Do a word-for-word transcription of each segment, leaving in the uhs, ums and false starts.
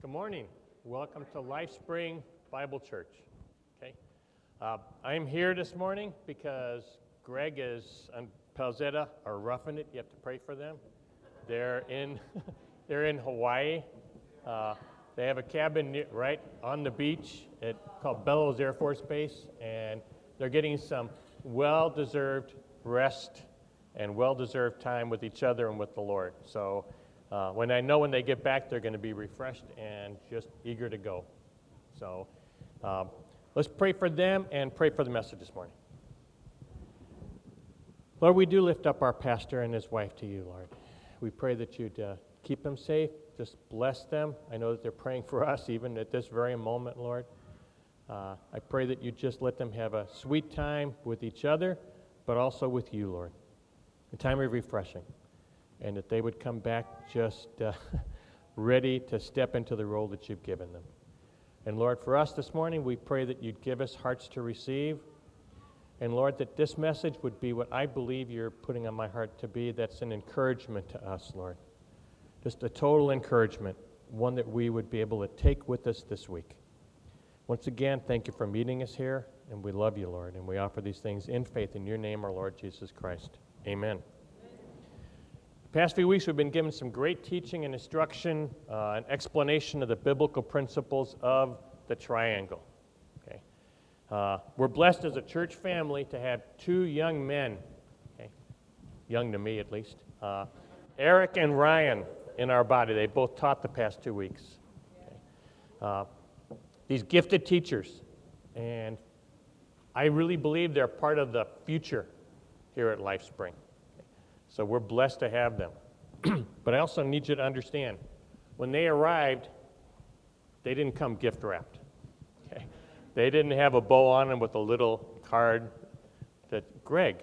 Good morning. Welcome to LifeSpring Bible Church. Okay, uh, I'm here this morning because Greg is and Palzetta are roughing it. You have to pray for them. They're in, they're in Hawaii. Uh, they have a cabin near, right on the beach at, called Bellows Air Force Base, and they're getting some well-deserved rest and well-deserved time with each other and with the Lord. So. Uh, when I know when they get back, they're going to be refreshed and just eager to go. So um, let's pray for them and pray for the message this morning. Lord, we do lift up our pastor and his wife to you, Lord. We pray that you'd uh, keep them safe, just bless them. I know that they're praying for us even at this very moment, Lord. Uh, I pray that you just let them have a sweet time with each other, but also with you, Lord. A time of refreshing. And that they would come back just uh, ready to step into the role that you've given them. And Lord, for us this morning, we pray that you'd give us hearts to receive. And Lord, that this message would be what I believe you're putting on my heart to be. That's an encouragement to us, Lord. Just a total encouragement, one that we would be able to take with us this week. Once again, thank you for meeting us here, and we love you, Lord. And we offer these things in faith in your name, our Lord Jesus Christ. Amen. The past few weeks we've been given some great teaching and instruction, uh, an explanation of the biblical principles of the triangle. Okay. Uh, we're blessed as a church family to have two young men, okay, young to me at least, uh, Eric and Ryan in our body. They both taught the past two weeks. Okay. Uh, these gifted teachers, and I really believe they're part of the future here at LifeSpring. So we're blessed to have them. But I also need you to understand, when they arrived, they didn't come gift wrapped. Okay? They didn't have a bow on them with a little card that, Greg,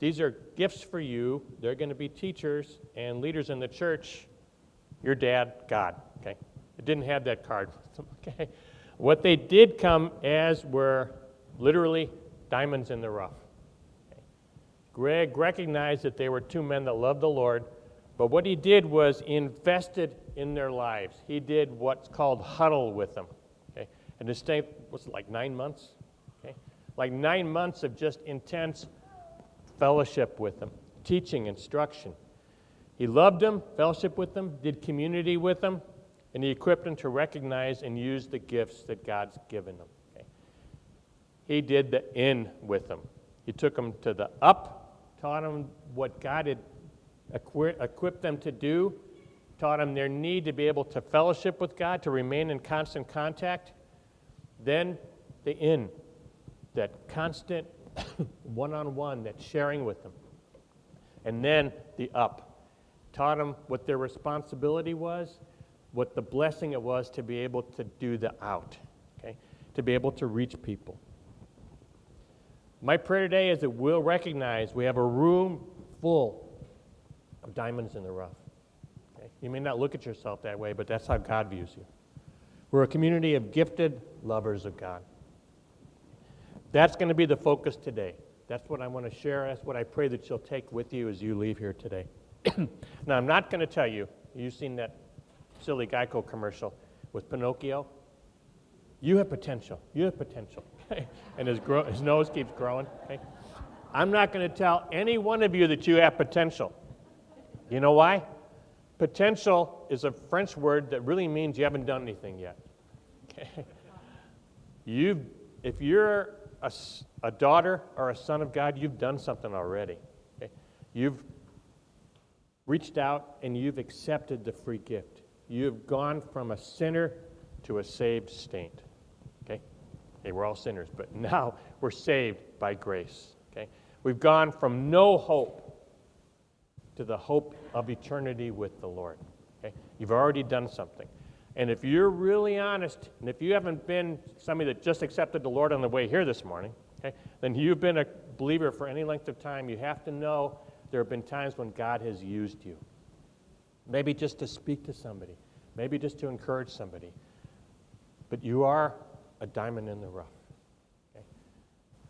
these are gifts for you. They're going to be teachers and leaders in the church. Your dad, God. Okay? They didn't have that card. Okay? What they did come as were literally diamonds in the rough. Greg recognized that they were two men that loved the Lord, but what he did was invested in their lives. He did what's called huddle with them. Okay? And this thing was like nine months? Okay? Like nine months of just intense fellowship with them, teaching, instruction. He loved them, fellowship with them, did community with them, and he equipped them to recognize and use the gifts that God's given them. Okay? He did the in with them. He took them to the up, taught them what God had equipped them to do, taught them their need to be able to fellowship with God, to remain in constant contact. Then the in, that constant one-on-one, that sharing with them. And then the up, taught them what their responsibility was, what the blessing it was to be able to do the out, okay? To be able to reach people. My prayer today is that we'll recognize we have a room full of diamonds in the rough. Okay? You may not look at yourself that way, but that's how God views you. We're a community of gifted lovers of God. That's going to be the focus today. That's what I want to share. That's what I pray that you'll take with you as you leave here today. Now, I'm not going to tell you, you've seen that silly Geico commercial with Pinocchio. You have potential. You have potential. And his, grow, his nose keeps growing. Okay? I'm not going to tell any one of you that you have potential. You know why? Potential is a French word that really means you haven't done anything yet. Okay? You've, if you're a, a daughter or a son of God, you've done something already. Okay? You've reached out and you've accepted the free gift. You've gone from a sinner to a saved saint. Hey, we're all sinners, but now we're saved by grace. Okay? We've gone from no hope to the hope of eternity with the Lord. Okay? You've already done something. And if you're really honest, and if you haven't been somebody that just accepted the Lord on the way here this morning, okay, then you've been a believer for any length of time. You have to know there have been times when God has used you. Maybe just to speak to somebody. Maybe just to encourage somebody. But you are a diamond in the rough. Okay?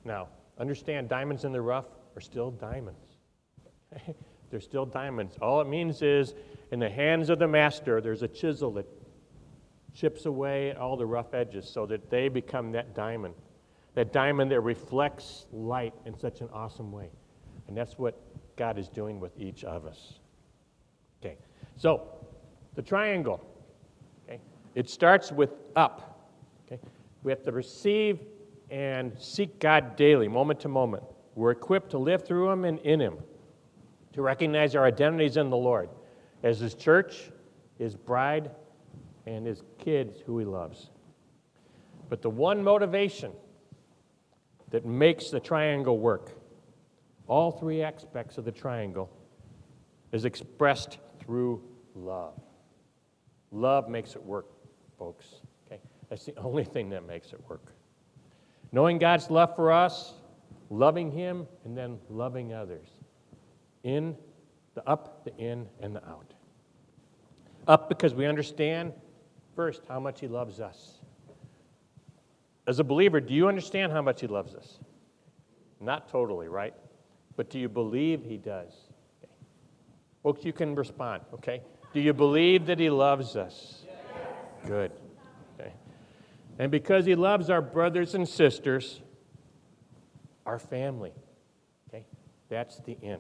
Now, understand, diamonds in the rough are still diamonds. Okay? They're still diamonds. All it means is, in the hands of the master, there's a chisel that chips away at all the rough edges so that they become that diamond. That diamond that reflects light in such an awesome way. And that's what God is doing with each of us. Okay, so the triangle, okay, it starts with up. Okay, we have to receive and seek God daily, moment to moment. We're equipped to live through Him and in Him, to recognize our identities in the Lord as His church, His bride, and His kids who He loves. But the one motivation that makes the triangle work, all three aspects of the triangle, is expressed through love. Love makes it work, folks. Okay? That's the only thing that makes it work. Knowing God's love for us, loving Him, and then loving others. In, the up, the in, and the out. Up because we understand, first, how much He loves us. As a believer, do you understand how much He loves us? Not totally, right? But do you believe He does? Okay. Folks, you can respond, okay? Do you believe that He loves us? Yes. Good. Okay. And because He loves our brothers and sisters, our family, okay? That's the in.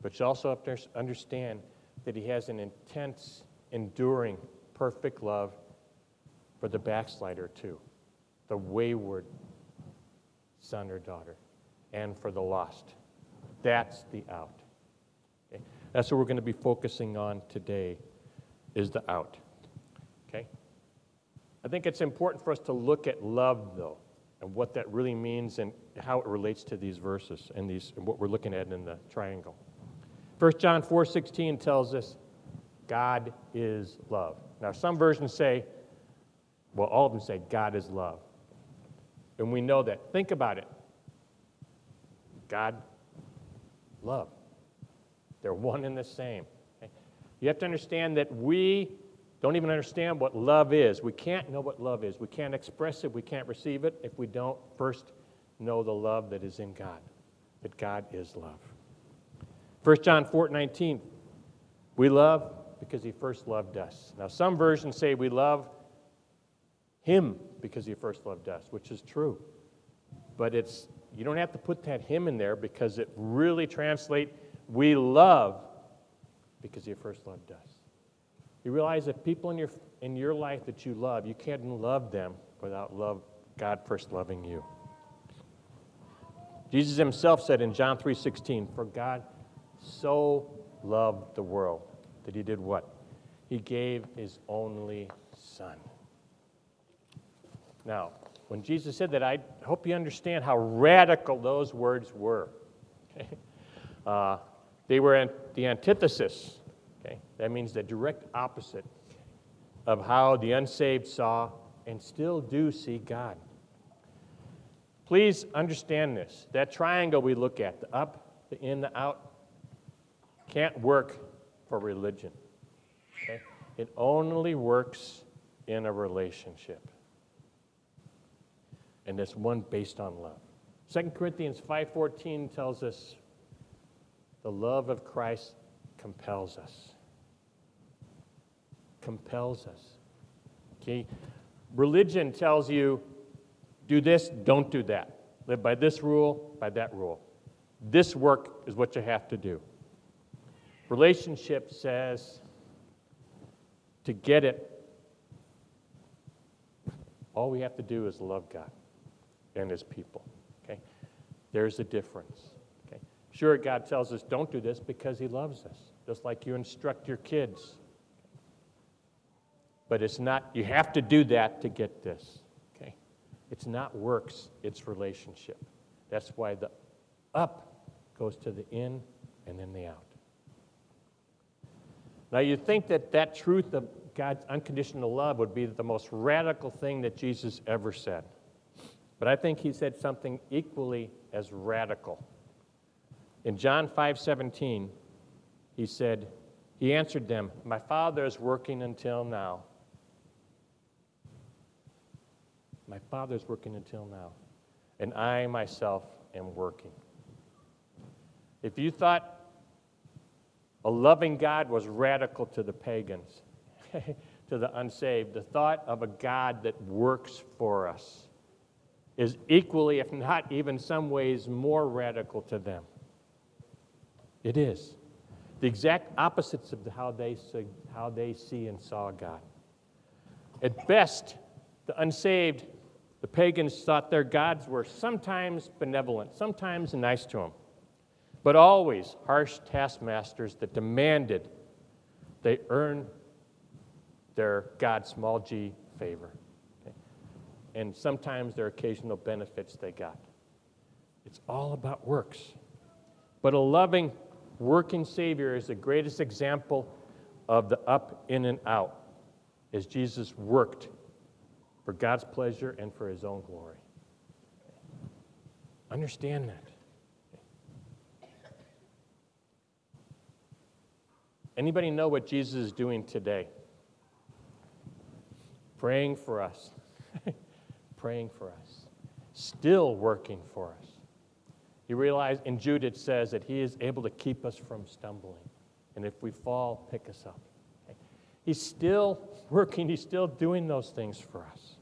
But you also have to understand that He has an intense, enduring, perfect love for the backslider too, the wayward son or daughter, and for the lost. That's the out. Okay? That's what we're going to be focusing on today, is the out. Okay? I think it's important for us to look at love, though, and what that really means and how it relates to these verses and, these, and what we're looking at in the triangle. First John four sixteen tells us, God is love. Now, some versions say, well, all of them say, God is love. And we know that. Think about it. God, love. They're one and the same. Okay? You have to understand that we don't even understand what love is. We can't know what love is. We can't express it. We can't receive it if we don't first know the love that is in God, that God is love. First John four nineteen, we love because He first loved us. Now, some versions say we love Him because He first loved us, which is true. But it's you don't have to put that Him in there because it really translates, we love because He first loved us. You realize that people in your, in your life that you love, you can't love them without love, God first loving you. Jesus Himself said in John three sixteen, for God so loved the world that He did what? He gave His only Son. Now, when Jesus said that, I hope you understand how radical those words were. Okay? Uh, they were the antithesis. Okay? That means the direct opposite of how the unsaved saw and still do see God. Please understand this. That triangle we look at, the up, the in, the out, can't work for religion. Okay? It only works in a relationship. And it's one based on love. Second Corinthians five fourteen tells us the love of Christ compels us. Compels us. Okay? Religion tells you, do this, don't do that. Live by this rule, by that rule. This work is what you have to do. Relationship says, to get it, all we have to do is love God and His people. Okay? There's a difference. Okay? Sure, God tells us don't do this because He loves us, just like you instruct your kids. But it's not, you have to do that to get this. Okay? It's not works, it's relationship. That's why the up goes to the in and then the out. Now, you'd think that that truth of God's unconditional love would be the most radical thing that Jesus ever said. But I think He said something equally as radical. In John five seventeen, He said, He answered them, my Father is working until now. My Father is working until now. And I myself am working. If you thought a loving God was radical to the pagans. to the unsaved, the thought of a God that works for us is equally, if not even some ways, more radical to them. It is. The exact opposites of how they see, how they see and saw God. At best, the unsaved, the pagans thought their gods were sometimes benevolent, sometimes nice to them, but always harsh taskmasters that demanded they earn their God, small g, favor. Okay. And sometimes their occasional benefits they got. It's all about works. But a loving, working Savior is the greatest example of the up, in, and out, as Jesus worked for God's pleasure and for his own glory. Understand that. Anybody know what Jesus is doing today? Praying for us. Praying for us. Still working for us. You realize in Jude it says that he is able to keep us from stumbling. And if we fall, pick us up. Okay. He's still working. He's still doing those things for us.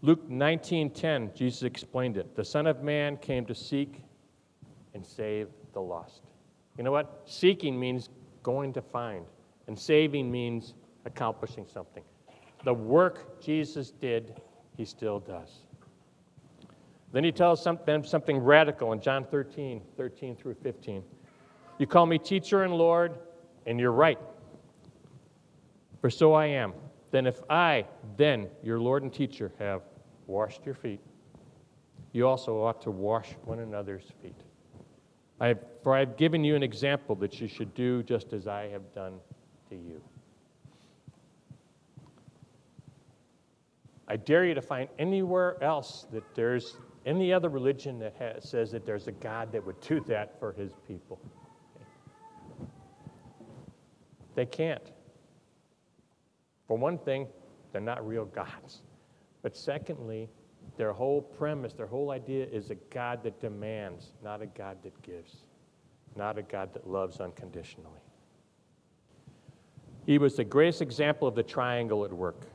Luke nineteen ten, Jesus explained it. The Son of Man came to seek and save the lost. You know what? Seeking means going to find. And saving means accomplishing something. The work Jesus did, he still does. Then he tells them something radical in John thirteen, thirteen through fifteen. You call me teacher and Lord, and you're right, for so I am. Then if I, then, your Lord and teacher, have washed your feet, you also ought to wash one another's feet. I have, for I have given you an example that you should do just as I have done to you. I dare you to find anywhere else that there's any other religion that has, says that there's a God that would do that for his people. Okay. They can't. For one thing, they're not real gods. But secondly, their whole premise, their whole idea is a God that demands, not a God that gives, not a God that loves unconditionally. He was the greatest example of the triangle at work.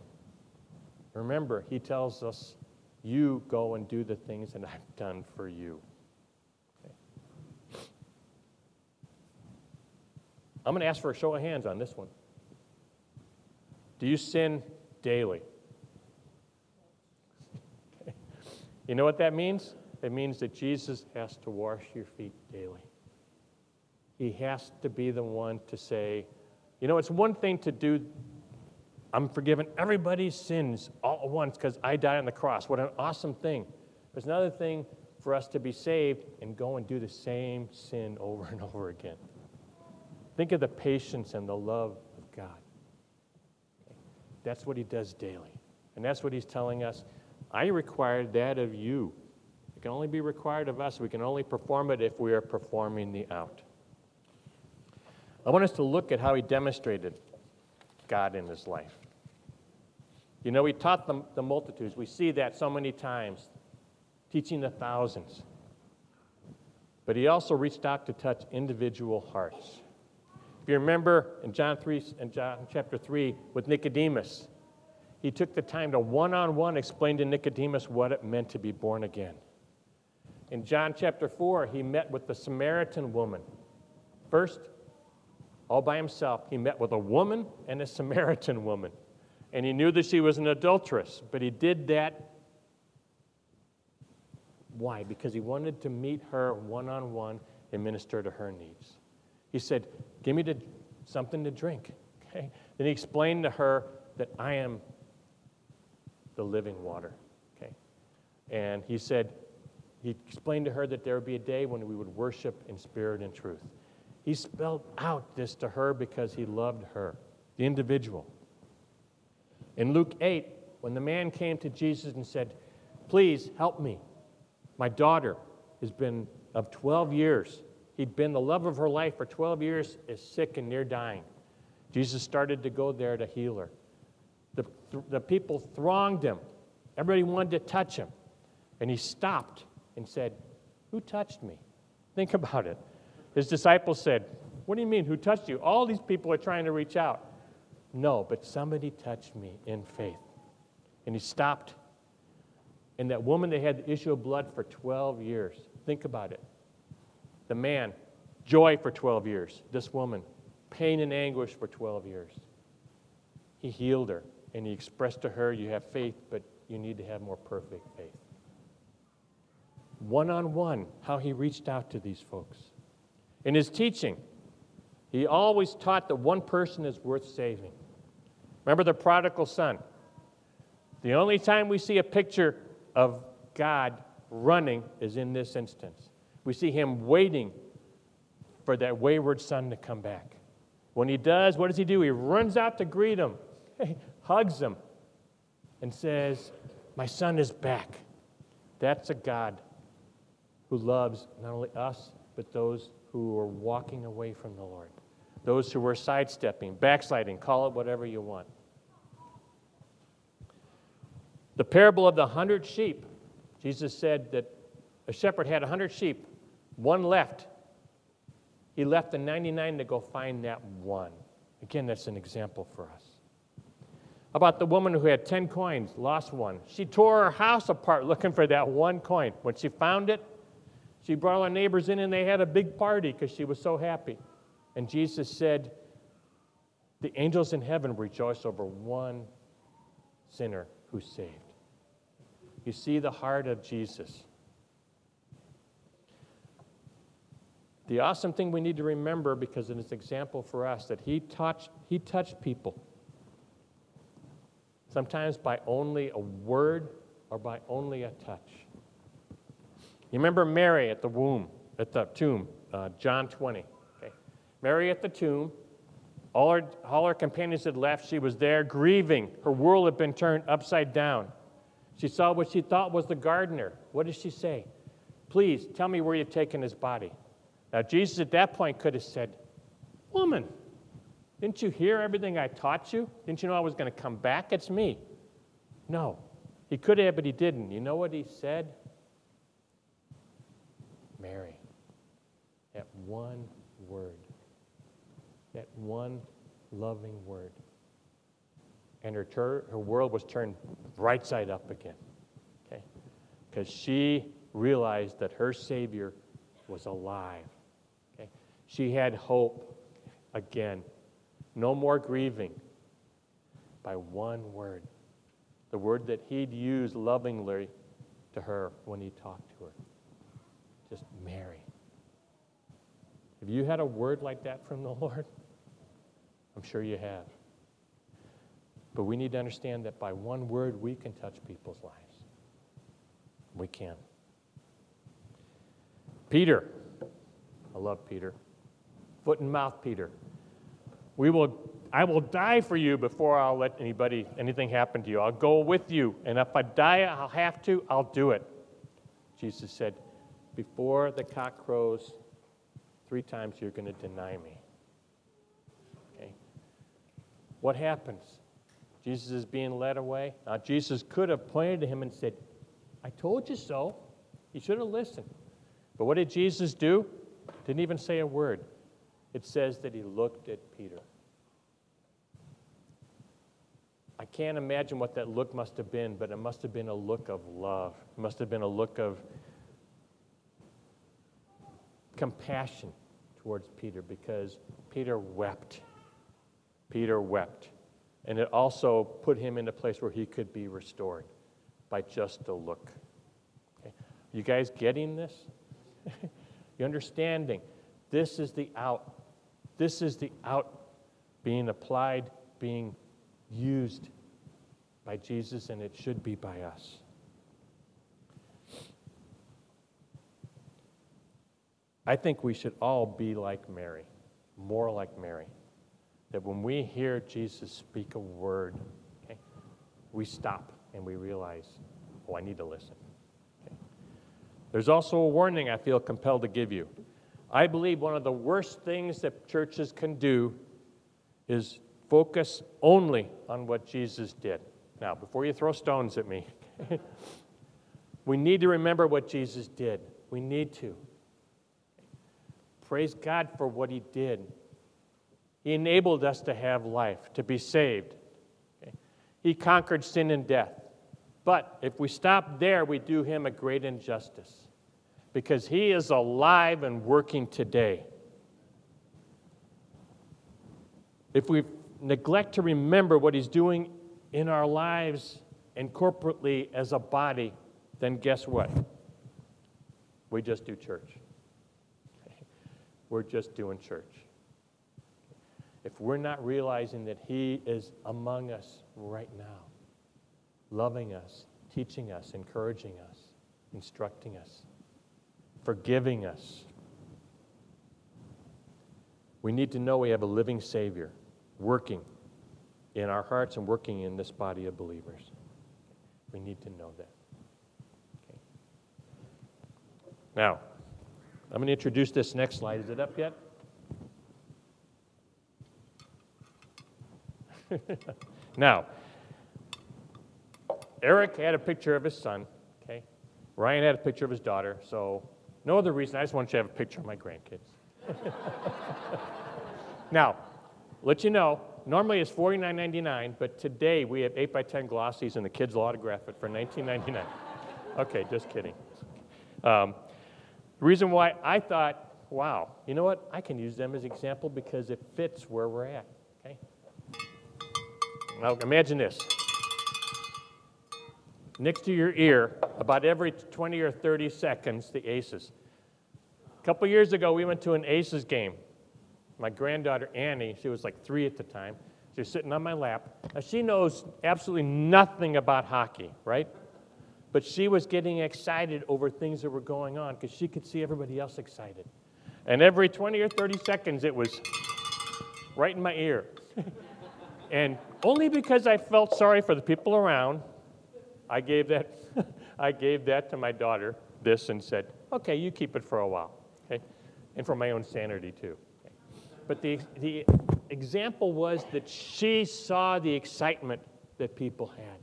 Remember, he tells us, you go and do the things that I've done for you. Okay. I'm going to ask for a show of hands on this one. Do you sin daily? Okay. You know what that means? It means that Jesus has to wash your feet daily. He has to be the one to say, you know, it's one thing to do, I'm forgiven everybody's sins all at once because I died on the cross. What an awesome thing. But it's another thing for us to be saved and go and do the same sin over and over again. Think of the patience and the love of God. That's what he does daily. And that's what he's telling us. I require that of you. It can only be required of us. We can only perform it if we are performing the out. I want us to look at how he demonstrated God in his life. You know, he taught the, the multitudes. We see that so many times, teaching the thousands. But he also reached out to touch individual hearts. If you remember in John three, in John chapter three, with Nicodemus, he took the time to one-on-one explain to Nicodemus what it meant to be born again. In John chapter four, he met with the Samaritan woman. First, all by himself, he met with a woman and a Samaritan woman. And he knew that she was an adulteress, but he did that. Why? Because he wanted to meet her one-on-one and minister to her needs. He said, give me the, something to drink. Okay? Then he explained to her that I am the living water. Okay? And he said, he explained to her that there would be a day when we would worship in spirit and truth. He spelled out this to her because he loved her, the individual. In Luke eight, when the man came to Jesus and said, please help me. My daughter has been of twelve years. He'd been the love of her life for twelve years, is sick and near dying. Jesus started to go there to heal her. The, the people thronged him. Everybody wanted to touch him. And he stopped and said, who touched me? Think about it. His disciples said, What do you mean, who touched you? All these people are trying to reach out. No, but somebody touched me in faith. And he stopped. And that woman that had the issue of blood for twelve years, think about it. The man, joy for twelve years. This woman, pain and anguish for twelve years. He healed her, and he expressed to her, you have faith, but you need to have more perfect faith. One-on-one, how he reached out to these folks. In his teaching, he always taught that one person is worth saving. Remember the prodigal son. The only time we see a picture of God running is in this instance. We see him waiting for that wayward son to come back. When he does, what does he do? He runs out to greet him, hugs him, and says, my son is back. That's a God who loves not only us, but those who are walking away from the Lord, those who are sidestepping, backsliding, call it whatever you want. The parable of the hundred sheep, Jesus said that a shepherd had a hundred sheep, one left. He left the ninety-nine to go find that one. Again, that's an example for us. About the woman who had ten coins, lost one. She tore her house apart looking for that one coin. When she found it, she brought her neighbors in and they had a big party because she was so happy. And Jesus said, the angels in heaven rejoice over one sinner who's saved. You see the heart of Jesus. The awesome thing we need to remember, because it is an example for us, that he touched, he touched people. Sometimes by only a word or by only a touch. You remember Mary at the womb, at the tomb, uh, John twenty. Okay. Mary at the tomb, all her, all her companions had left. She was there grieving. Her world had been turned upside down. She saw what she thought was the gardener. What did she say? Please, tell me where you've taken his body. Now, Jesus at that point could have said, woman, didn't you hear everything I taught you? Didn't you know I was going to come back? It's me. No. He could have, but he didn't. You know what he said? Mary. That one word. That one loving word. And her, tur- her world was turned right side up again. Okay? Because she realized that her Savior was alive. Okay? She had hope again. No more grieving by one word, the word that he'd used lovingly to her when he talked to her. Just Mary. Have you had a word like that from the Lord? I'm sure you have. But we need to understand that by one word we can touch people's lives. We can. Peter. I love Peter. Foot and mouth Peter. We will, I will die for you before I'll let anybody, anything happen to you. I'll go with you, and if I die, I'll have to, I'll do it. Jesus said, before the cock crows, three times you're going to deny me. Okay. What happens? Jesus is being led away. Now, Jesus could have pointed to him and said, I told you so. You should have listened. But what did Jesus do? Didn't even say a word. It says that he looked at Peter. I can't imagine what that look must have been, but it must have been a look of love. It must have been a look of compassion towards Peter, because Peter wept. Peter wept. And it also put him in a place where he could be restored by just a look. Okay. You guys getting this? You understanding? This is the out. This is the out being applied, being used by Jesus, and it should be by us. I think we should all be like Mary, more like Mary, that when we hear Jesus speak a word, okay, we stop and we realize, oh, I need to listen. Okay. There's also a warning I feel compelled to give you. I believe one of the worst things that churches can do is focus only on what Jesus did. Now, before you throw stones at me, we need to remember what Jesus did. We need to. Praise God for what he did, He enabled us to have life, to be saved. Okay? He conquered sin and death. But if we stop there, we do him a great injustice, because he is alive and working today. If we neglect to remember what he's doing in our lives and corporately as a body, then guess what? We just do church. We're just doing church. If we're not realizing that he is among us right now, loving us, teaching us, encouraging us, instructing us, forgiving us, we need to know we have a living Savior working in our hearts and working in this body of believers. We need to know that. Okay. Now, I'm going to introduce this next slide. Is it up yet? Now, Eric had a picture of his son, okay? Ryan had a picture of his daughter, so no other reason. I just want you to have a picture of my grandkids. Now, let you know, normally it's forty-nine ninety-nine, but today we have eight by ten glossies, and the kids will autograph it for nineteen ninety-nine. Okay, just kidding. Um, the reason why I thought, wow, you know what? I can use them as an example because it fits where we're at, okay? Now, imagine this. Next to your ear, about every twenty or thirty seconds, the Aces. A couple years ago, we went to an Aces game. My granddaughter, Annie, she was like three at the time. She was sitting on my lap. Now, she knows absolutely nothing about hockey, right? But she was getting excited over things that were going on because she could see everybody else excited. And every twenty or thirty seconds, it was right in my ear. And only because I felt sorry for the people around, I gave that, I gave that to my daughter, this, and said, okay, you keep it for a while, okay? And for my own sanity, too. Okay? But the, the example was that she saw the excitement that people had.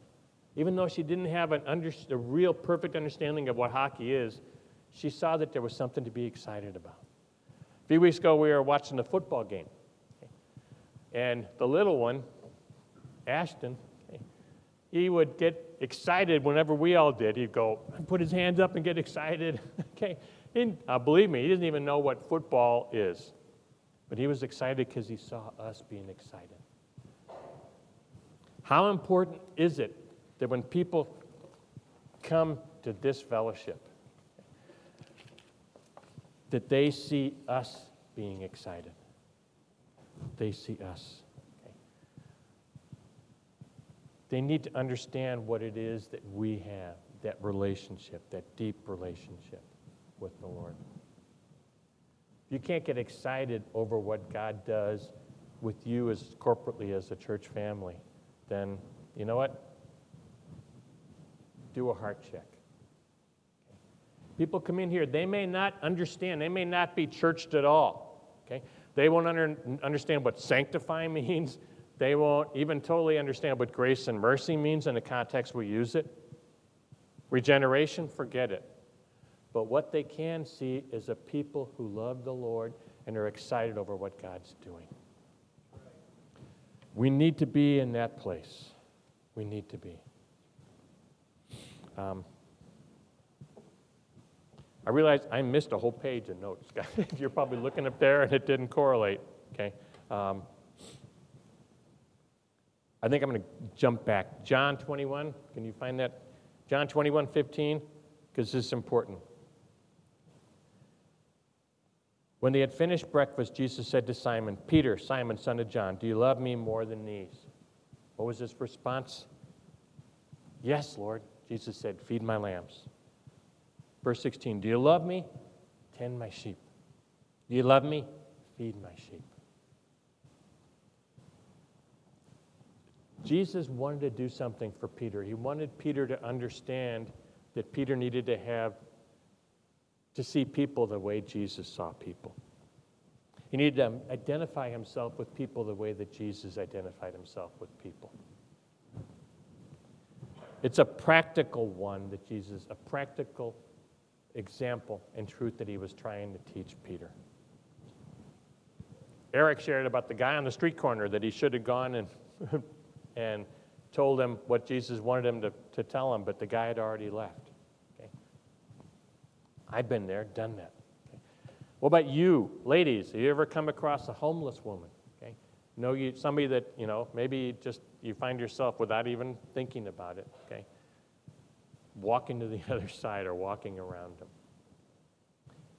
Even though she didn't have an under, a real perfect understanding of what hockey is, she saw that there was something to be excited about. A few weeks ago, we were watching the football game. Okay? And the little one, Ashton, he would get excited whenever we all did. He'd go, put his hands up and get excited. Okay, and, uh, believe me, he doesn't even know what football is. But he was excited because he saw us being excited. How important is it that when people come to this fellowship, that they see us being excited? They see us. They need to understand what it is that we have, that relationship, that deep relationship with the Lord. You can't get excited over what God does with you as corporately as a church family. Then, you know what? Do a heart check. People come in here, they may not understand, they may not be churched at all. Okay? They won't under, understand what sanctify means. They won't even totally understand what grace and mercy means in the context we use it. Regeneration, forget it. But what they can see is a people who love the Lord and are excited over what God's doing. We need to be in that place. We need to be. Um, I realize I missed a whole page of notes. You're probably looking up there and it didn't correlate. Okay. Um, I think I'm going to jump back. John twenty-one, can you find that? John twenty-one fifteen, because this is important. When they had finished breakfast, Jesus said to Simon, Peter, Simon, son of John, do you love me more than these? What was his response? Yes, Lord. Jesus said, feed my lambs. Verse sixteen, do you love me? Tend my sheep. Do you love me? Feed my sheep. Jesus wanted to do something for Peter. He wanted Peter to understand that Peter needed to have, to see people the way Jesus saw people. He needed to identify himself with people the way that Jesus identified himself with people. It's a practical one that Jesus, a practical example and truth that he was trying to teach Peter. Eric shared about the guy on the street corner that he should have gone and, and told him what Jesus wanted him to, to tell him, but the guy had already left. Okay? I've been there, done that. Okay? What about you, ladies? Have you ever come across a homeless woman? Okay? Know you, somebody that, you know, maybe just you find yourself without even thinking about it, okay? Walking to the other side or walking around them.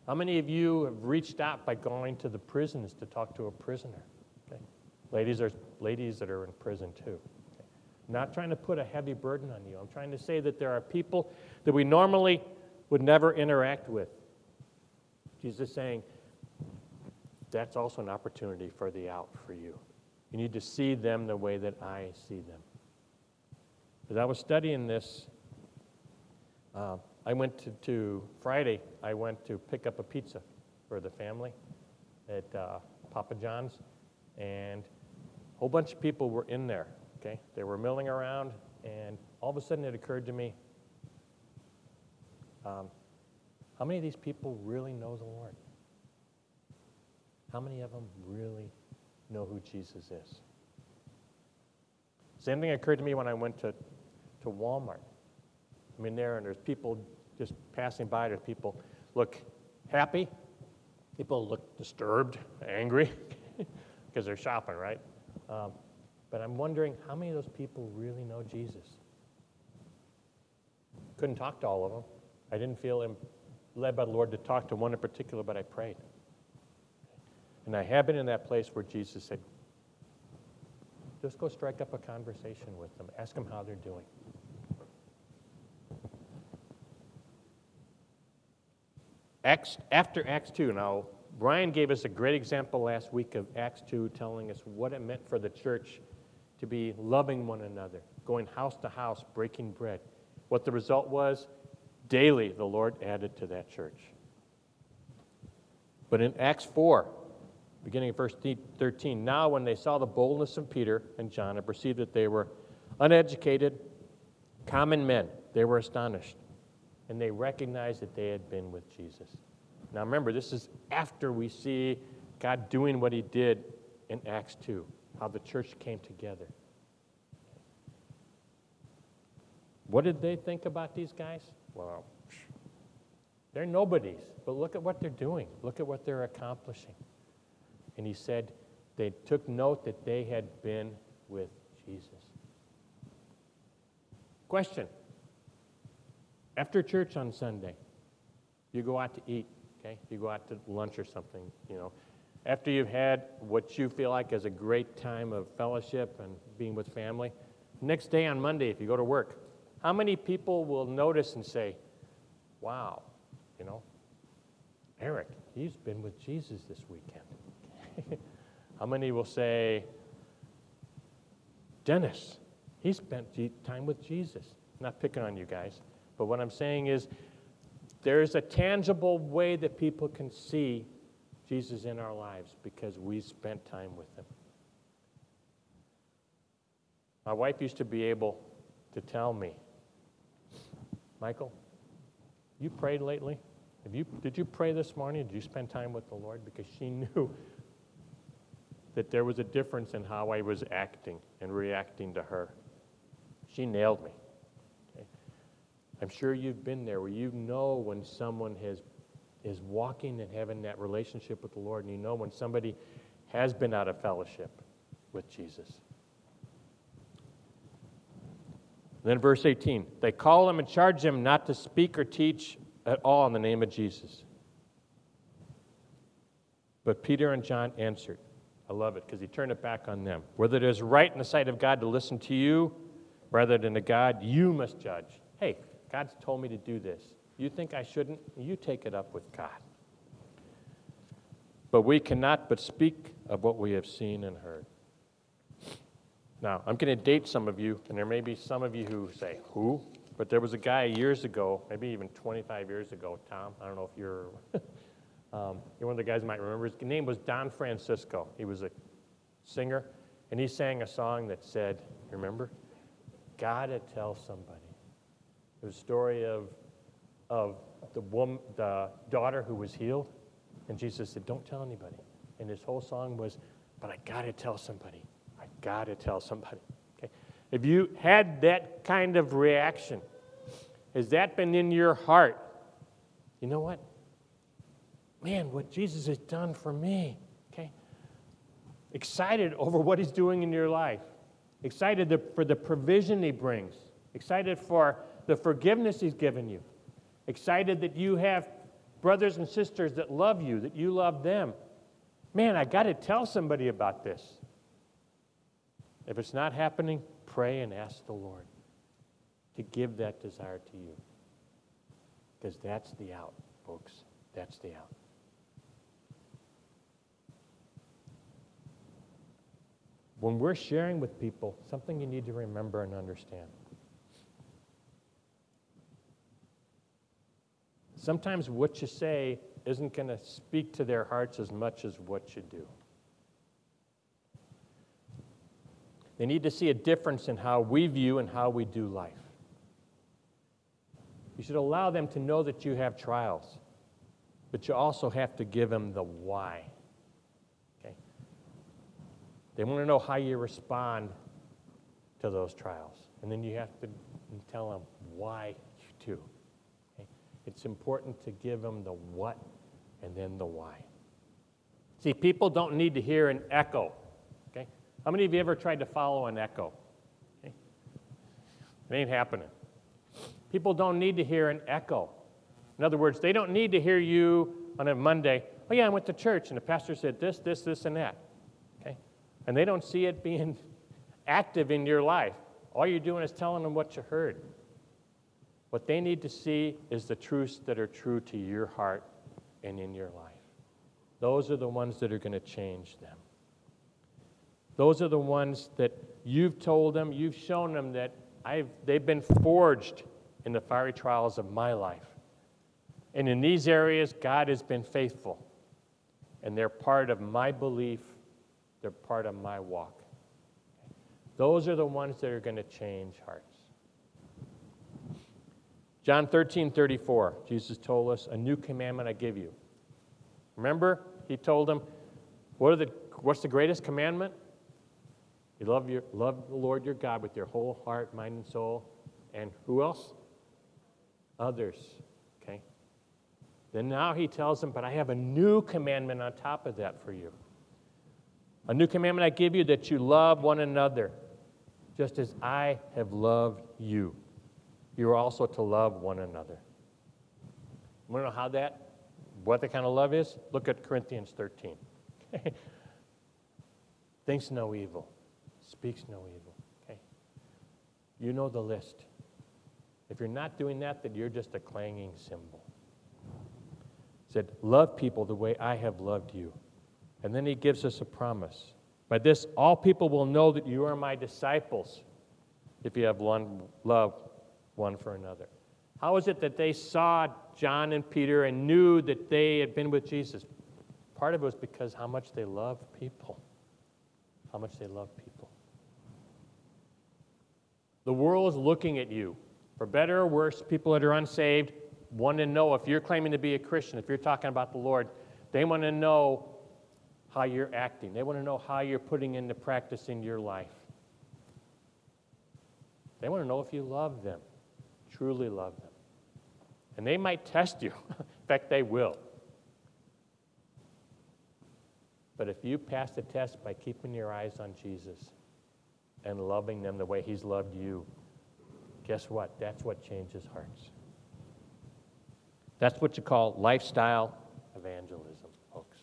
How many of you have reached out by going to the prisons to talk to a prisoner? Okay. Ladies are ladies that are in prison too. Okay. I'm not trying to put a heavy burden on you. I'm trying to say that there are people that we normally would never interact with. Jesus is saying, that's also an opportunity for the out for you. You need to see them the way that I see them. As I was studying this, uh, I went to, to, Friday, I went to pick up a pizza for the family at uh, Papa John's, and a whole bunch of people were in there, okay? They were milling around, and all of a sudden it occurred to me, um, how many of these people really know the Lord? How many of them really know who Jesus is? Same thing occurred to me when I went to, to Walmart. I mean, there, and there's people just passing by. There's people look happy. People look disturbed, angry, because they're shopping, right? Um, but I'm wondering how many of those people really know Jesus? Couldn't talk to all of them. I didn't feel led by the Lord to talk to one in particular, but I prayed. And I have been in that place where Jesus said, just go strike up a conversation with them. Ask them how they're doing. Acts, after Acts two, now, Brian gave us a great example last week of Acts two telling us what it meant for the church to be loving one another, going house to house, breaking bread. What the result was, daily the Lord added to that church. But in Acts four, beginning at verse thirteen, now when they saw the boldness of Peter and John and perceived that they were uneducated, common men, they were astonished. And they recognized that they had been with Jesus. Now remember, this is after we see God doing what he did in Acts two, how the church came together. What did they think about these guys? Well, they're nobodies, but look at what they're doing. Look at what they're accomplishing. And he said they took note that they had been with Jesus. Question. After church on Sunday, you go out to eat, okay? You go out to lunch or something, you know. After you've had what you feel like is a great time of fellowship and being with family, next day on Monday, if you go to work, how many people will notice and say, wow, you know, Eric, he's been with Jesus this weekend. How many will say, Dennis, he spent time with Jesus. I'm not picking on you guys. But what I'm saying is there's a tangible way that people can see Jesus in our lives because we spent time with him. My wife used to be able to tell me, Michael, you prayed lately? Have you, did you pray this morning? Did you spend time with the Lord? Because she knew that there was a difference in how I was acting and reacting to her. She nailed me. I'm sure you've been there where you know when someone has, is walking and having that relationship with the Lord, and you know when somebody has been out of fellowship with Jesus. Then verse eighteen, they call him and charge him not to speak or teach at all in the name of Jesus. But Peter and John answered. I love it because he turned it back on them. Whether it is right in the sight of God to listen to you rather than to God, you must judge. Hey, God's told me to do this. You think I shouldn't? You take it up with God. But we cannot but speak of what we have seen and heard. Now, I'm going to date some of you, and there may be some of you who say, who? But there was a guy years ago, maybe even twenty-five years ago, Tom, I don't know if you're, um, you're one of the guys who might remember. His name was Don Francisco. He was a singer, and he sang a song that said, remember? Gotta tell somebody. The story of, of the, woman, the daughter who was healed, and Jesus said, don't tell anybody. and his whole song was, but I got to tell somebody. I got to tell somebody. Okay? If you had that kind of reaction, has that been in your heart? You know what? Man, what Jesus has done for me. Okay? Excited over what he's doing in your life. Excited for the provision he brings. Excited for the forgiveness he's given you. Excited that you have brothers and sisters that love you, that you love them. Man, I got to tell somebody about this. If it's not happening, pray and ask the Lord to give that desire to you. Because that's the out, folks. That's the out. When we're sharing with people, something you need to remember and understand. Sometimes what you say isn't going to speak to their hearts as much as what you do. They need to see a difference in how we view and how we do life. You should allow them to know that you have trials, but you also have to give them the why. Okay? They want to know how you respond to those trials, and then you have to tell them why you do. Okay? It's important to give them the what and then the why. See, people don't need to hear an echo. Okay? How many of you ever tried to follow an echo? Okay? It ain't happening. People don't need to hear an echo. In other words, they don't need to hear you on a Monday, oh yeah, I went to church and the pastor said this, this, this, and that. Okay? And they don't see it being active in your life. All you're doing is telling them what you heard. What they need to see is the truths that are true to your heart and in your life. Those are the ones that are going to change them. Those are the ones that you've told them, you've shown them that I've, they've been forged in the fiery trials of my life. And in these areas, God has been faithful. And they're part of my belief. They're part of my walk. Those are the ones that are going to change hearts. John thirteen thirty-four, Jesus told us, a new commandment I give you. Remember, he told them, what are the, what's the greatest commandment? You love, your, love the Lord your God with your whole heart, mind, and soul. And who else? Others. Then now he tells them, but I have a new commandment on top of that for you. A new commandment I give you, that you love one another, just as I have loved you. You are also to love one another. You want to know how that, what the kind of love is? Look at Corinthians thirteen. Okay. Thinks no evil, speaks no evil. Okay. You know the list. If you're not doing that, then you're just a clanging cymbal. Said, love people the way I have loved you. And then he gives us a promise. By this, all people will know that you are my disciples if you have one, love one for another. How is it that they saw John and Peter and knew that they had been with Jesus? Part of it was because how much they love people. How much they love people. The world is looking at you. For better or worse, people that are unsaved want to know, if you're claiming to be a Christian, if you're talking about the Lord, they want to know how you're acting. They want to know how you're putting into practice in your life. They want to know if you love them, truly love them. And they might test you. In fact, they will. But if you pass the test by keeping your eyes on Jesus and loving them the way he's loved you, guess what? That's what changes hearts. That's what you call lifestyle evangelism, folks.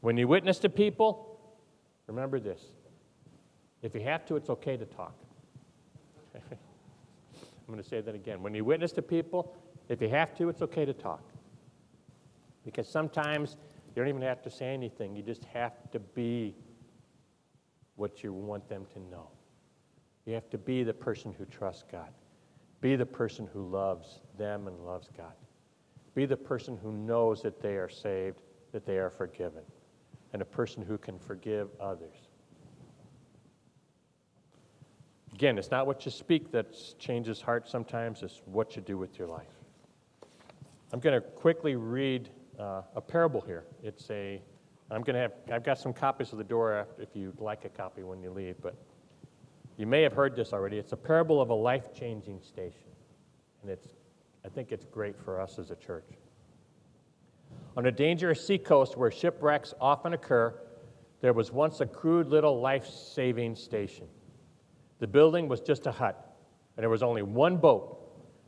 When you witness to people, remember this. If you have to, it's okay to talk. I'm going to say that again. When you witness to people, if you have to, it's okay to talk. Because sometimes you don't even have to say anything. You just have to be what you want them to know. You have to be the person who trusts God. Be the person who loves them and loves God. Be the person who knows that they are saved, that they are forgiven, and a person who can forgive others. Again, it's not what you speak that changes hearts sometimes, it's what you do with your life. I'm going to quickly read uh, a parable here. It's a, I'm going to have, I've got some copies of the door if you'd like a copy when you leave, but you may have heard this already. It's a parable of a life-changing station, and it's, I think it's great for us as a church. On a dangerous seacoast where shipwrecks often occur, there was once a crude little life-saving station. The building was just a hut, and there was only one boat,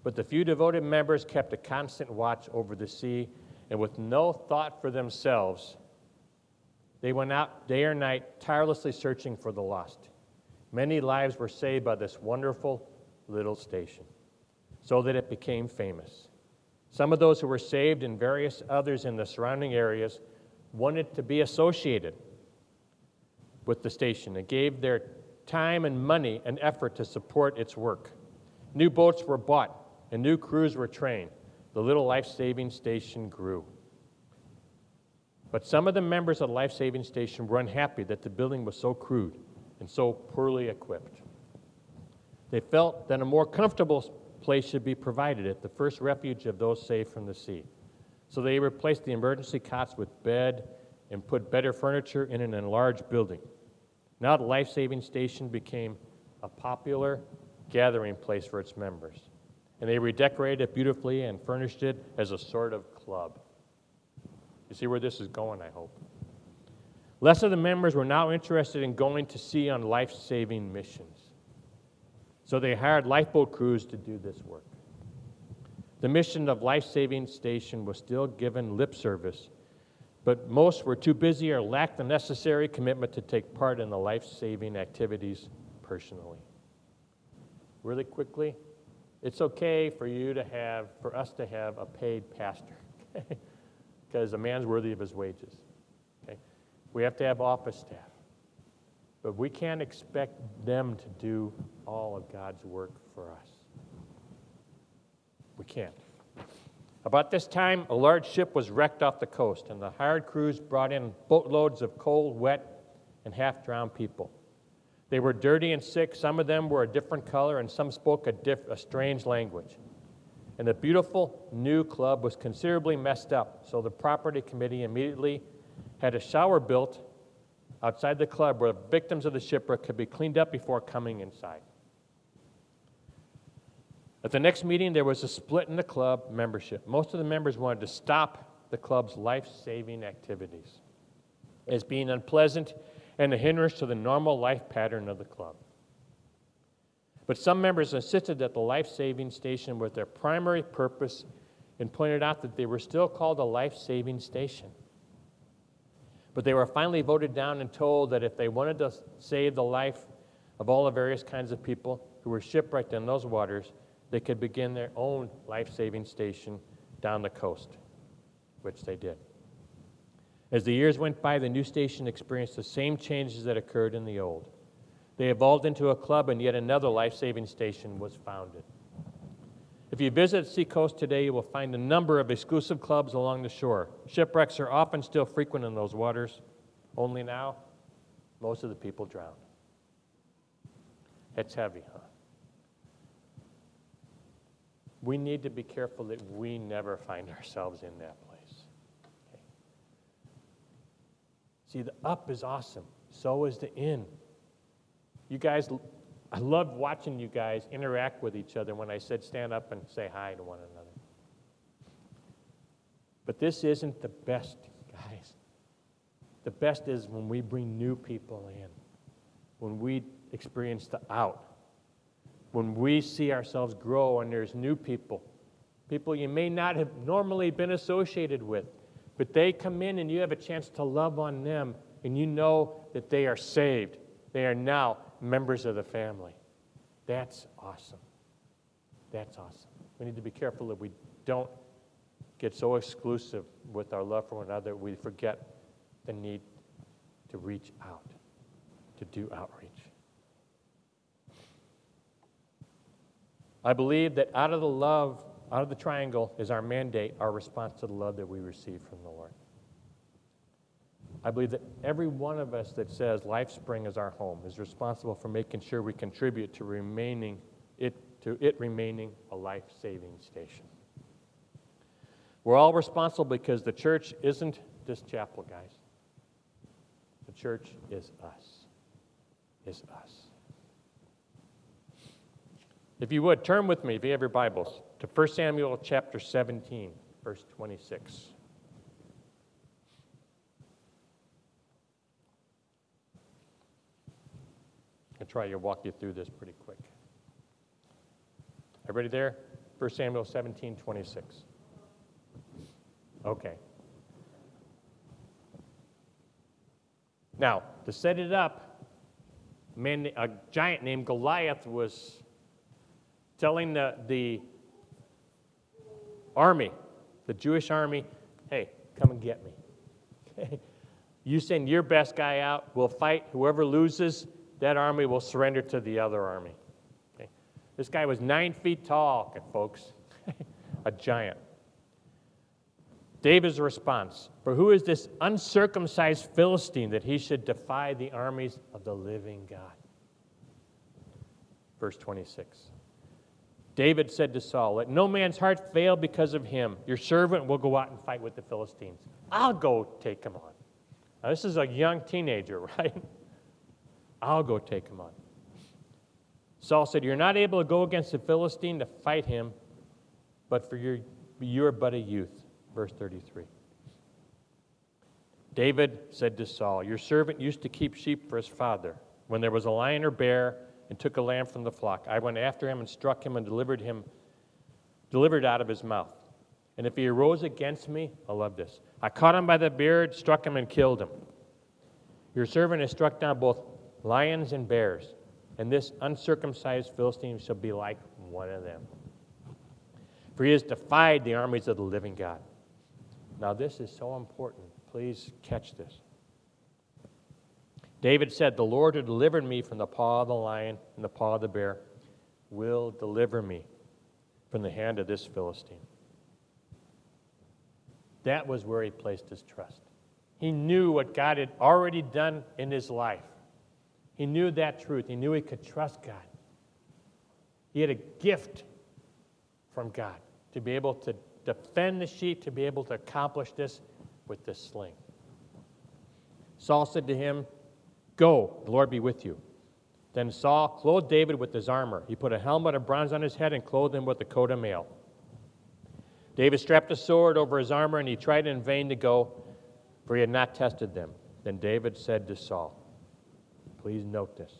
but the few devoted members kept a constant watch over the sea, and with no thought for themselves, they went out day or night, tirelessly searching for the lost. Many lives were saved by this wonderful little station, so that it became famous. Some of those who were saved and various others in the surrounding areas wanted to be associated with the station and gave their time and money and effort to support its work. New boats were bought and new crews were trained. The little life-saving station grew. But some of the members of the life-saving station were unhappy that the building was so crude and so poorly equipped. They felt that a more comfortable place should be provided at the first refuge of those saved from the sea. So they replaced the emergency cots with bed and put better furniture in an enlarged building. Now the life-saving station became a popular gathering place for its members, and they redecorated it beautifully and furnished it as a sort of club. You see where this is going, I hope. Less of the members were now interested in going to sea on life-saving missions, so they hired lifeboat crews to do this work. The mission of life-saving station was still given lip service, but most were too busy or lacked the necessary commitment to take part in the life-saving activities personally. Really quickly, it's okay for you to have, for us to have a paid pastor, okay? Because a man's worthy of his wages, okay? We have to have office staff, but we can't expect them to do all of God's work for us. We can't. About this time, a large ship was wrecked off the coast, and the hired crews brought in boatloads of cold, wet, and half-drowned people. They were dirty and sick. Some of them were a different color, and some spoke a, diff- a strange language. And the beautiful new club was considerably messed up, so the property committee immediately had a shower built outside the club where victims of the shipwreck could be cleaned up before coming inside. At the next meeting, there was a split in the club membership. Most of the members wanted to stop the club's life-saving activities as being unpleasant and a hindrance to the normal life pattern of the club. But some members insisted that the life-saving station was their primary purpose and pointed out that they were still called a life-saving station. But they were finally voted down and told that if they wanted to save the life of all the various kinds of people who were shipwrecked in those waters, they could begin their own life-saving station down the coast, which they did. As the years went by, the new station experienced the same changes that occurred in the old. They evolved into a club, and yet another life-saving station was founded. If you visit Seacoast today, you will find a number of exclusive clubs along the shore. Shipwrecks are often still frequent in those waters. Only now, most of the people drown. It's heavy, huh? We need to be careful that we never find ourselves in that place. Okay. See, the up is awesome. So is the in. You guys, I love watching you guys interact with each other when I said stand up and say hi to one another. But this isn't the best, guys. The best is when we bring new people in, when we experience the out, when we see ourselves grow and there's new people, people you may not have normally been associated with, but they come in and you have a chance to love on them and you know that they are saved. They are now members of the family. That's awesome. That's awesome. We need to be careful that we don't get so exclusive with our love for one another that we forget the need to reach out, to do outreach. I believe that out of the love, out of the triangle, is our mandate, our response to the love that we receive from the Lord. I believe that every one of us that says LifeSpring is our home is responsible for making sure we contribute to remaining it to it remaining a life-saving station. We're all responsible because the church isn't this chapel, guys. The church is us. Is us. If you would, turn with me, if you have your Bibles, to First Samuel chapter seventeen, verse twenty-six. I'll try to walk you through this pretty quick. Everybody there? First Samuel seventeen, twenty-six. Okay. Now, to set it up, a, man, a giant named Goliath was telling the, the army, the Jewish army, hey, come and get me. Okay? You send your best guy out, we'll fight. Whoever loses, that army will surrender to the other army. Okay? This guy was nine feet tall, folks, a giant. David's response, for who is this uncircumcised Philistine that he should defy the armies of the living God? Verse twenty-six. David said to Saul, let no man's heart fail because of him. Your servant will go out and fight with the Philistines. I'll go take him on. Now, this is a young teenager, right? I'll go take him on. Saul said, you're not able to go against the Philistine to fight him, but for your, you're but a youth. Verse thirty-three. David said to Saul, your servant used to keep sheep for his father. When there was a lion or bear, and took a lamb from the flock. I went after him and struck him and delivered him, delivered out of his mouth. And if he arose against me, I love this. I caught him by the beard, struck him, and killed him. Your servant has struck down both lions and bears, and this uncircumcised Philistine shall be like one of them. For he has defied the armies of the living God. Now this is so important. Please catch this. David said, the Lord who delivered me from the paw of the lion and the paw of the bear will deliver me from the hand of this Philistine. That was where he placed his trust. He knew what God had already done in his life. He knew that truth. He knew he could trust God. He had a gift from God to be able to defend the sheep, to be able to accomplish this with this sling. Saul said to him, go, the Lord be with you. Then Saul clothed David with his armor. He put a helmet of bronze on his head and clothed him with a coat of mail. David strapped a sword over his armor, and he tried in vain to go, for he had not tested them. Then David said to Saul, please note this,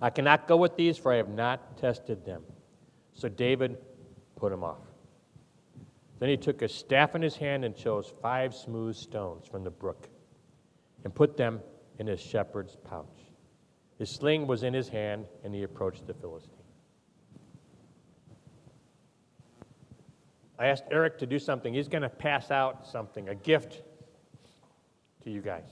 I cannot go with these, for I have not tested them. So David put him off. Then he took his staff in his hand and chose five smooth stones from the brook and put them in his shepherd's pouch. His sling was in his hand, and he approached the Philistine. I asked Eric to do something. He's going to pass out something, a gift to you guys.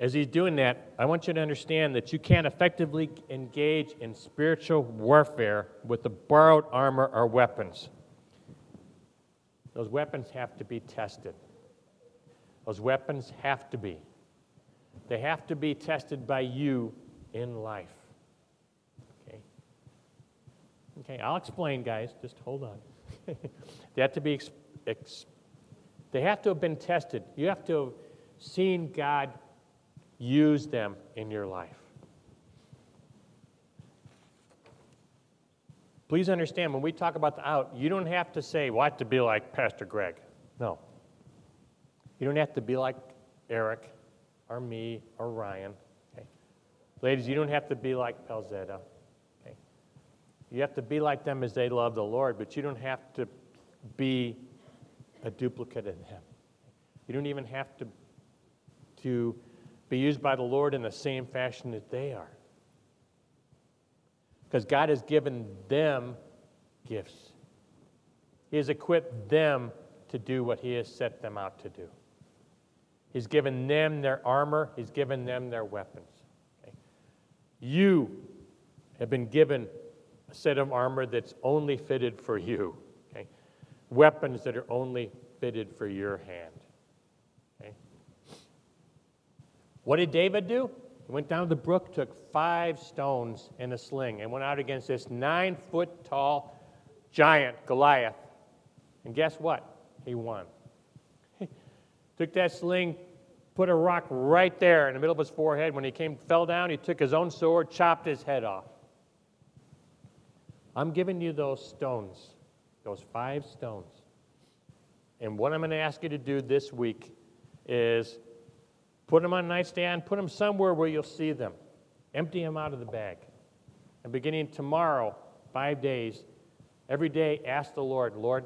As he's doing that, I want you to understand that you can't effectively engage in spiritual warfare with the borrowed armor or weapons. Those weapons have to be tested. Those weapons have to be. They have to be tested by you in life. Okay? Okay, I'll explain, guys. Just hold on. They have to be, ex- ex- they have to have been tested. You have to have seen God use them in your life. Please understand, when we talk about the out, you don't have to say, well, I have to be like Pastor Greg. No. You don't have to be like Eric or me or Ryan. Okay? Ladies, you don't have to be like Pelzetta. Okay? You have to be like them as they love the Lord, but you don't have to be a duplicate of them. You don't even have to, to be used by the Lord in the same fashion that they are. Because God has given them gifts. He has equipped them to do what He has set them out to do. He's given them their armor. He's given them their weapons. Okay? You have been given a set of armor that's only fitted for you. Okay? Weapons that are only fitted for your hand. Okay? What did David do? He went down to the brook, took five stones and a sling, and went out against this nine-foot-tall giant, Goliath. And guess what? He won. He took that sling, put a rock right there in the middle of his forehead. When he came, fell down, he took his own sword, chopped his head off. I'm giving you those stones, those five stones. And what I'm going to ask you to do this week is put them on a nightstand, put them somewhere where you'll see them. Empty them out of the bag. And beginning tomorrow, five days, every day ask the Lord, Lord,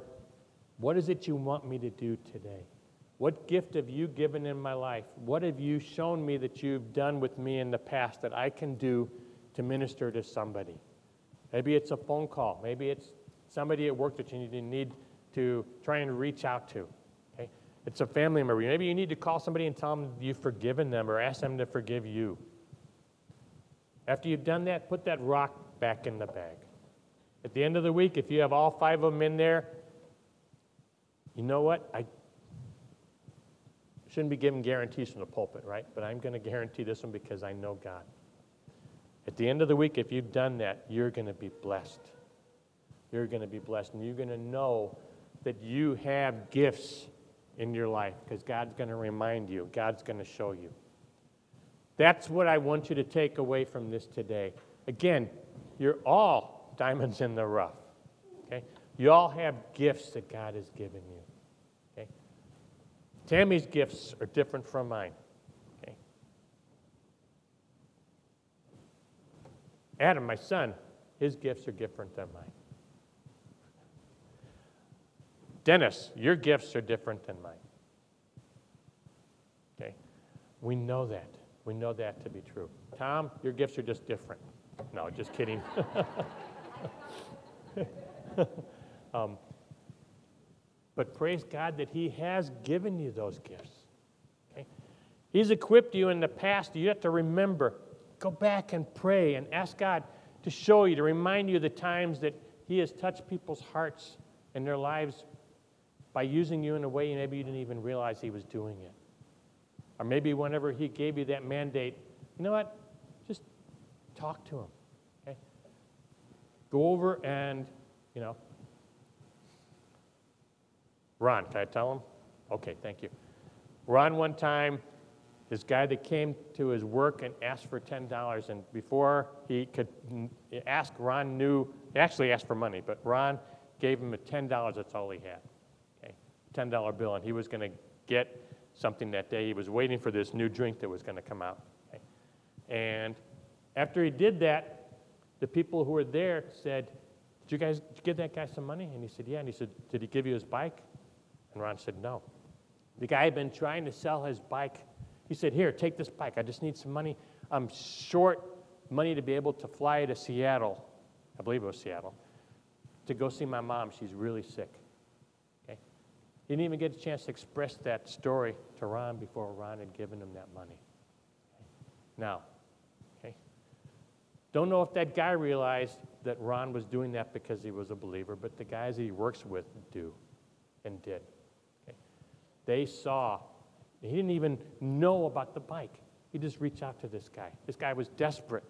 what is it you want me to do today? What gift have you given in my life? What have you shown me that you've done with me in the past that I can do to minister to somebody? Maybe it's a phone call. Maybe it's somebody at work that you need to try and reach out to. Okay? It's a family member. Maybe you need to call somebody and tell them you've forgiven them or ask them to forgive you. After you've done that, put that rock back in the bag. At the end of the week, if you have all five of them in there, you know what? I shouldn't be giving guarantees from the pulpit, right? But I'm going to guarantee this one because I know God. At the end of the week, if you've done that, you're going to be blessed. You're going to be blessed, and you're going to know that you have gifts in your life because God's going to remind you. God's going to show you. That's what I want you to take away from this today. Again, you're all diamonds in the rough. Okay? You all have gifts that God has given you. Okay? Tammy's gifts are different from mine. Okay? Adam, my son, his gifts are different than mine. Dennis, your gifts are different than mine. Okay? We know that. We know that to be true. Tom, your gifts are just different. No, just kidding. um, but praise God that he has given you those gifts. Okay? He's equipped you in the past. You have to remember. Go back and pray and ask God to show you, to remind you of the times that he has touched people's hearts and their lives by using you in a way maybe you didn't even realize he was doing it. Or maybe whenever he gave you that mandate, you know what? Just talk to him. Okay? Go over and, you know, Ron, can I tell him? Okay, thank you. Ron, one time, this guy that came to his work and asked for ten dollars, and before he could ask, Ron knew, he actually asked for money, but Ron gave him a ten dollars, that's all he had. Okay, ten dollar bill, and he was going to get something that day. He was waiting for this new drink that was going to come out. Okay. And after he did that, the people who were there said, did you guys did you give that guy some money? And he said, yeah. And he said, did he give you his bike? And Ron said, no. The guy had been trying to sell his bike. He said, here, take this bike. I just need some money. I'm short money to be able to fly to Seattle. I believe it was Seattle. To go see my mom. She's really sick. He didn't even get a chance to express that story to Ron before Ron had given him that money. Now, okay, don't know if that guy realized that Ron was doing that because he was a believer, but the guys he works with do and did. Okay. They saw, he didn't even know about the bike. He just reached out to this guy. This guy was desperate.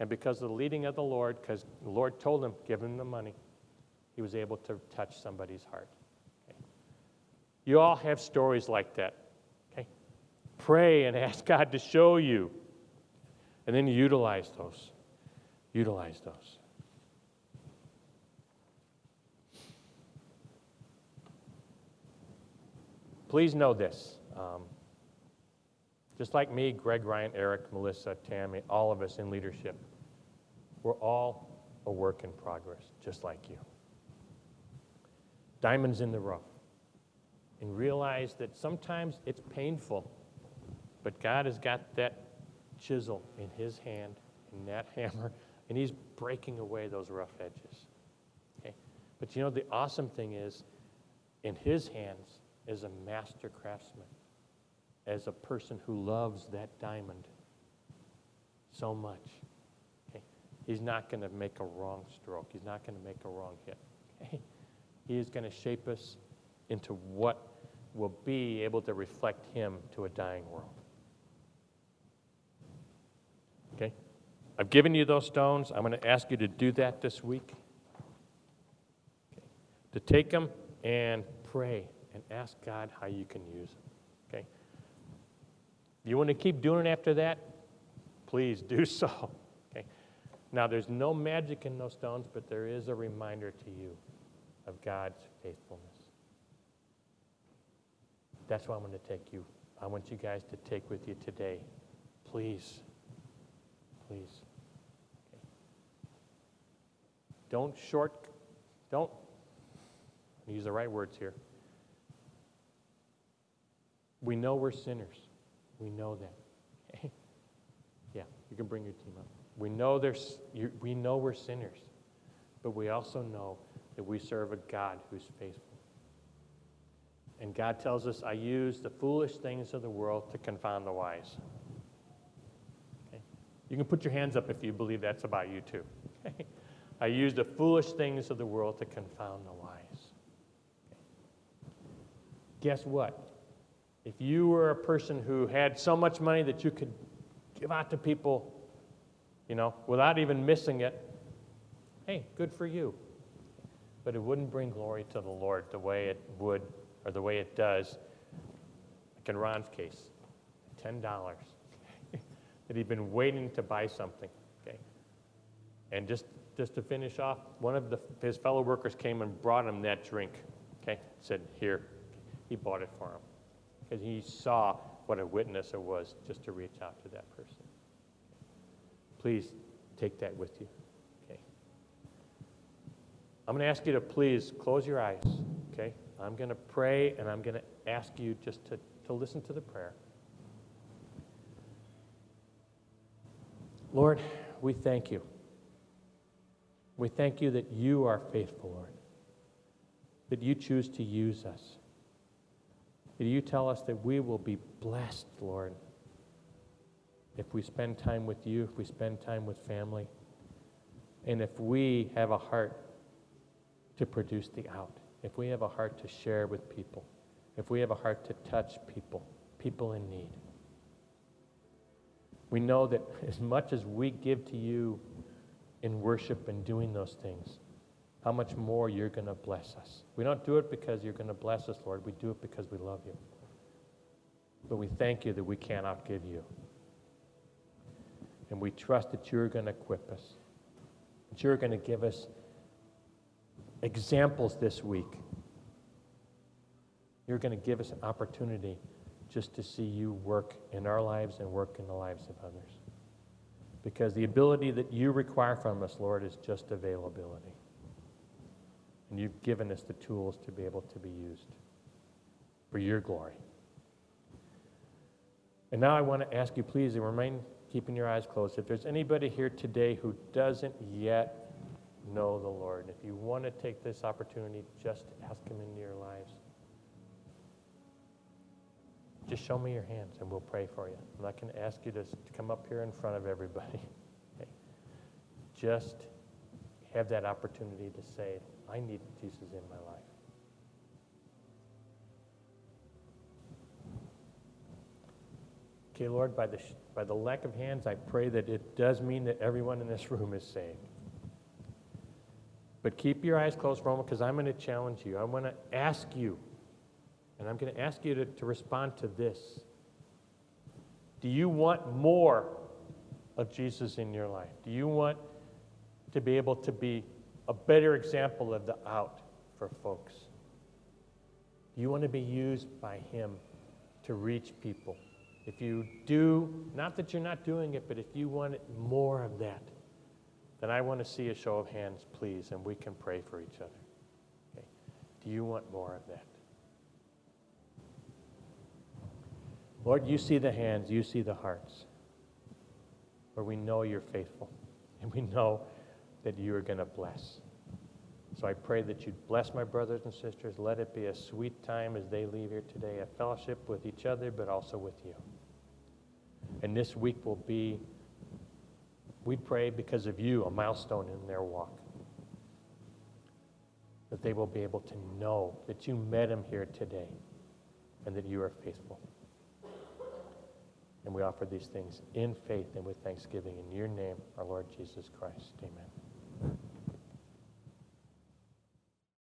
And because of the leading of the Lord, because the Lord told him, give him the money, he was able to touch somebody's heart. You all have stories like that. Okay? Pray and ask God to show you. And then utilize those. Utilize those. Please know this. Um, just like me, Greg, Ryan, Eric, Melissa, Tammy, all of us in leadership, we're all a work in progress, just like you. Diamonds in the rough. And realize that sometimes it's painful, but God has got that chisel in his hand and that hammer, and he's breaking away those rough edges. Okay? But you know, the awesome thing is, in his hands is a master craftsman, as a person who loves that diamond so much. Okay? He's not going to make a wrong stroke. He's not going to make a wrong hit. Okay? He is going to shape us into what will be able to reflect him to a dying world. Okay? I've given you those stones. I'm going to ask you to do that this week. to take them and pray and ask God how you can use them. Okay? If you want to keep doing it after that, please do so. Okay? Now, there's no magic in those stones, but there is a reminder to you of God's faithfulness. That's why I'm going to take you. I want you guys to take with you today. Please. Please. Okay. Don't short, don't, use the right words here. We know we're sinners. We know that. Okay. Yeah, you can bring your team up. We know, there's, you, we know we're sinners, but we also know that we serve a God who's faithful. And God tells us, I use the foolish things of the world to confound the wise. Okay? You can put your hands up if you believe that's about you too. Okay? I use the foolish things of the world to confound the wise. Okay? Guess what? If you were a person who had so much money that you could give out to people, you know, without even missing it, hey, good for you. But it wouldn't bring glory to the Lord the way it would, or the way it does, like in Ron's case, ten dollars that he'd been waiting to buy something. Okay, and just just to finish off, one of the, his fellow workers came and brought him that drink. Okay, said here, he bought it for him because he saw what a witness it was just to reach out to that person. Please take that with you. Okay, I'm going to ask you to please close your eyes. Okay. I'm going to pray, and I'm going to ask you just to, to listen to the prayer. Lord, we thank you. We thank you that you are faithful, Lord, that you choose to use us, that you tell us that we will be blessed, Lord, if we spend time with you, if we spend time with family, and if we have a heart to produce the out. If we have a heart to share with people, if we have a heart to touch people, people in need. We know that as much as we give to you in worship and doing those things, how much more you're going to bless us. We don't do it because you're going to bless us, Lord. We do it because we love you. But we thank you that we can't outgive you. And we trust that you're going to equip us, that you're going to give us examples this week. You're going to give us an opportunity just to see you work in our lives and work in the lives of others. Because the ability that you require from us, Lord, is just availability. And you've given us the tools to be able to be used for your glory. And now I want to ask you, please, remain keeping your eyes closed. If there's anybody here today who doesn't yet know the Lord, if you want to take this opportunity just to ask him into your lives, just show me your hands and we'll pray for you. I'm not going to ask you to come up here in front of everybody. Okay. Just have that opportunity to say, I need Jesus in my life. Okay, Lord, by the, by the lack of hands, I pray that it does mean that everyone in this room is saved. But keep your eyes closed for a moment, because I'm going to challenge you. I want to ask you, and I'm going to ask you to, to respond to this. Do you want more of Jesus in your life? Do you want to be able to be a better example of the out for folks? Do you want to be used by him to reach people? If you do, not that you're not doing it, but if you want more of that, then I want to see a show of hands, please, and we can pray for each other. Okay. Do you want more of that? Lord, you see the hands, you see the hearts. Lord, we know you're faithful, and we know that you are going to bless. So I pray that you'd bless my brothers and sisters. Let it be a sweet time as they leave here today, a fellowship with each other, but also with you. And this week will be, we pray, because of you, a milestone in their walk, that they will be able to know that you met them here today and that you are faithful. And we offer these things in faith and with thanksgiving in your name, our Lord Jesus Christ. Amen.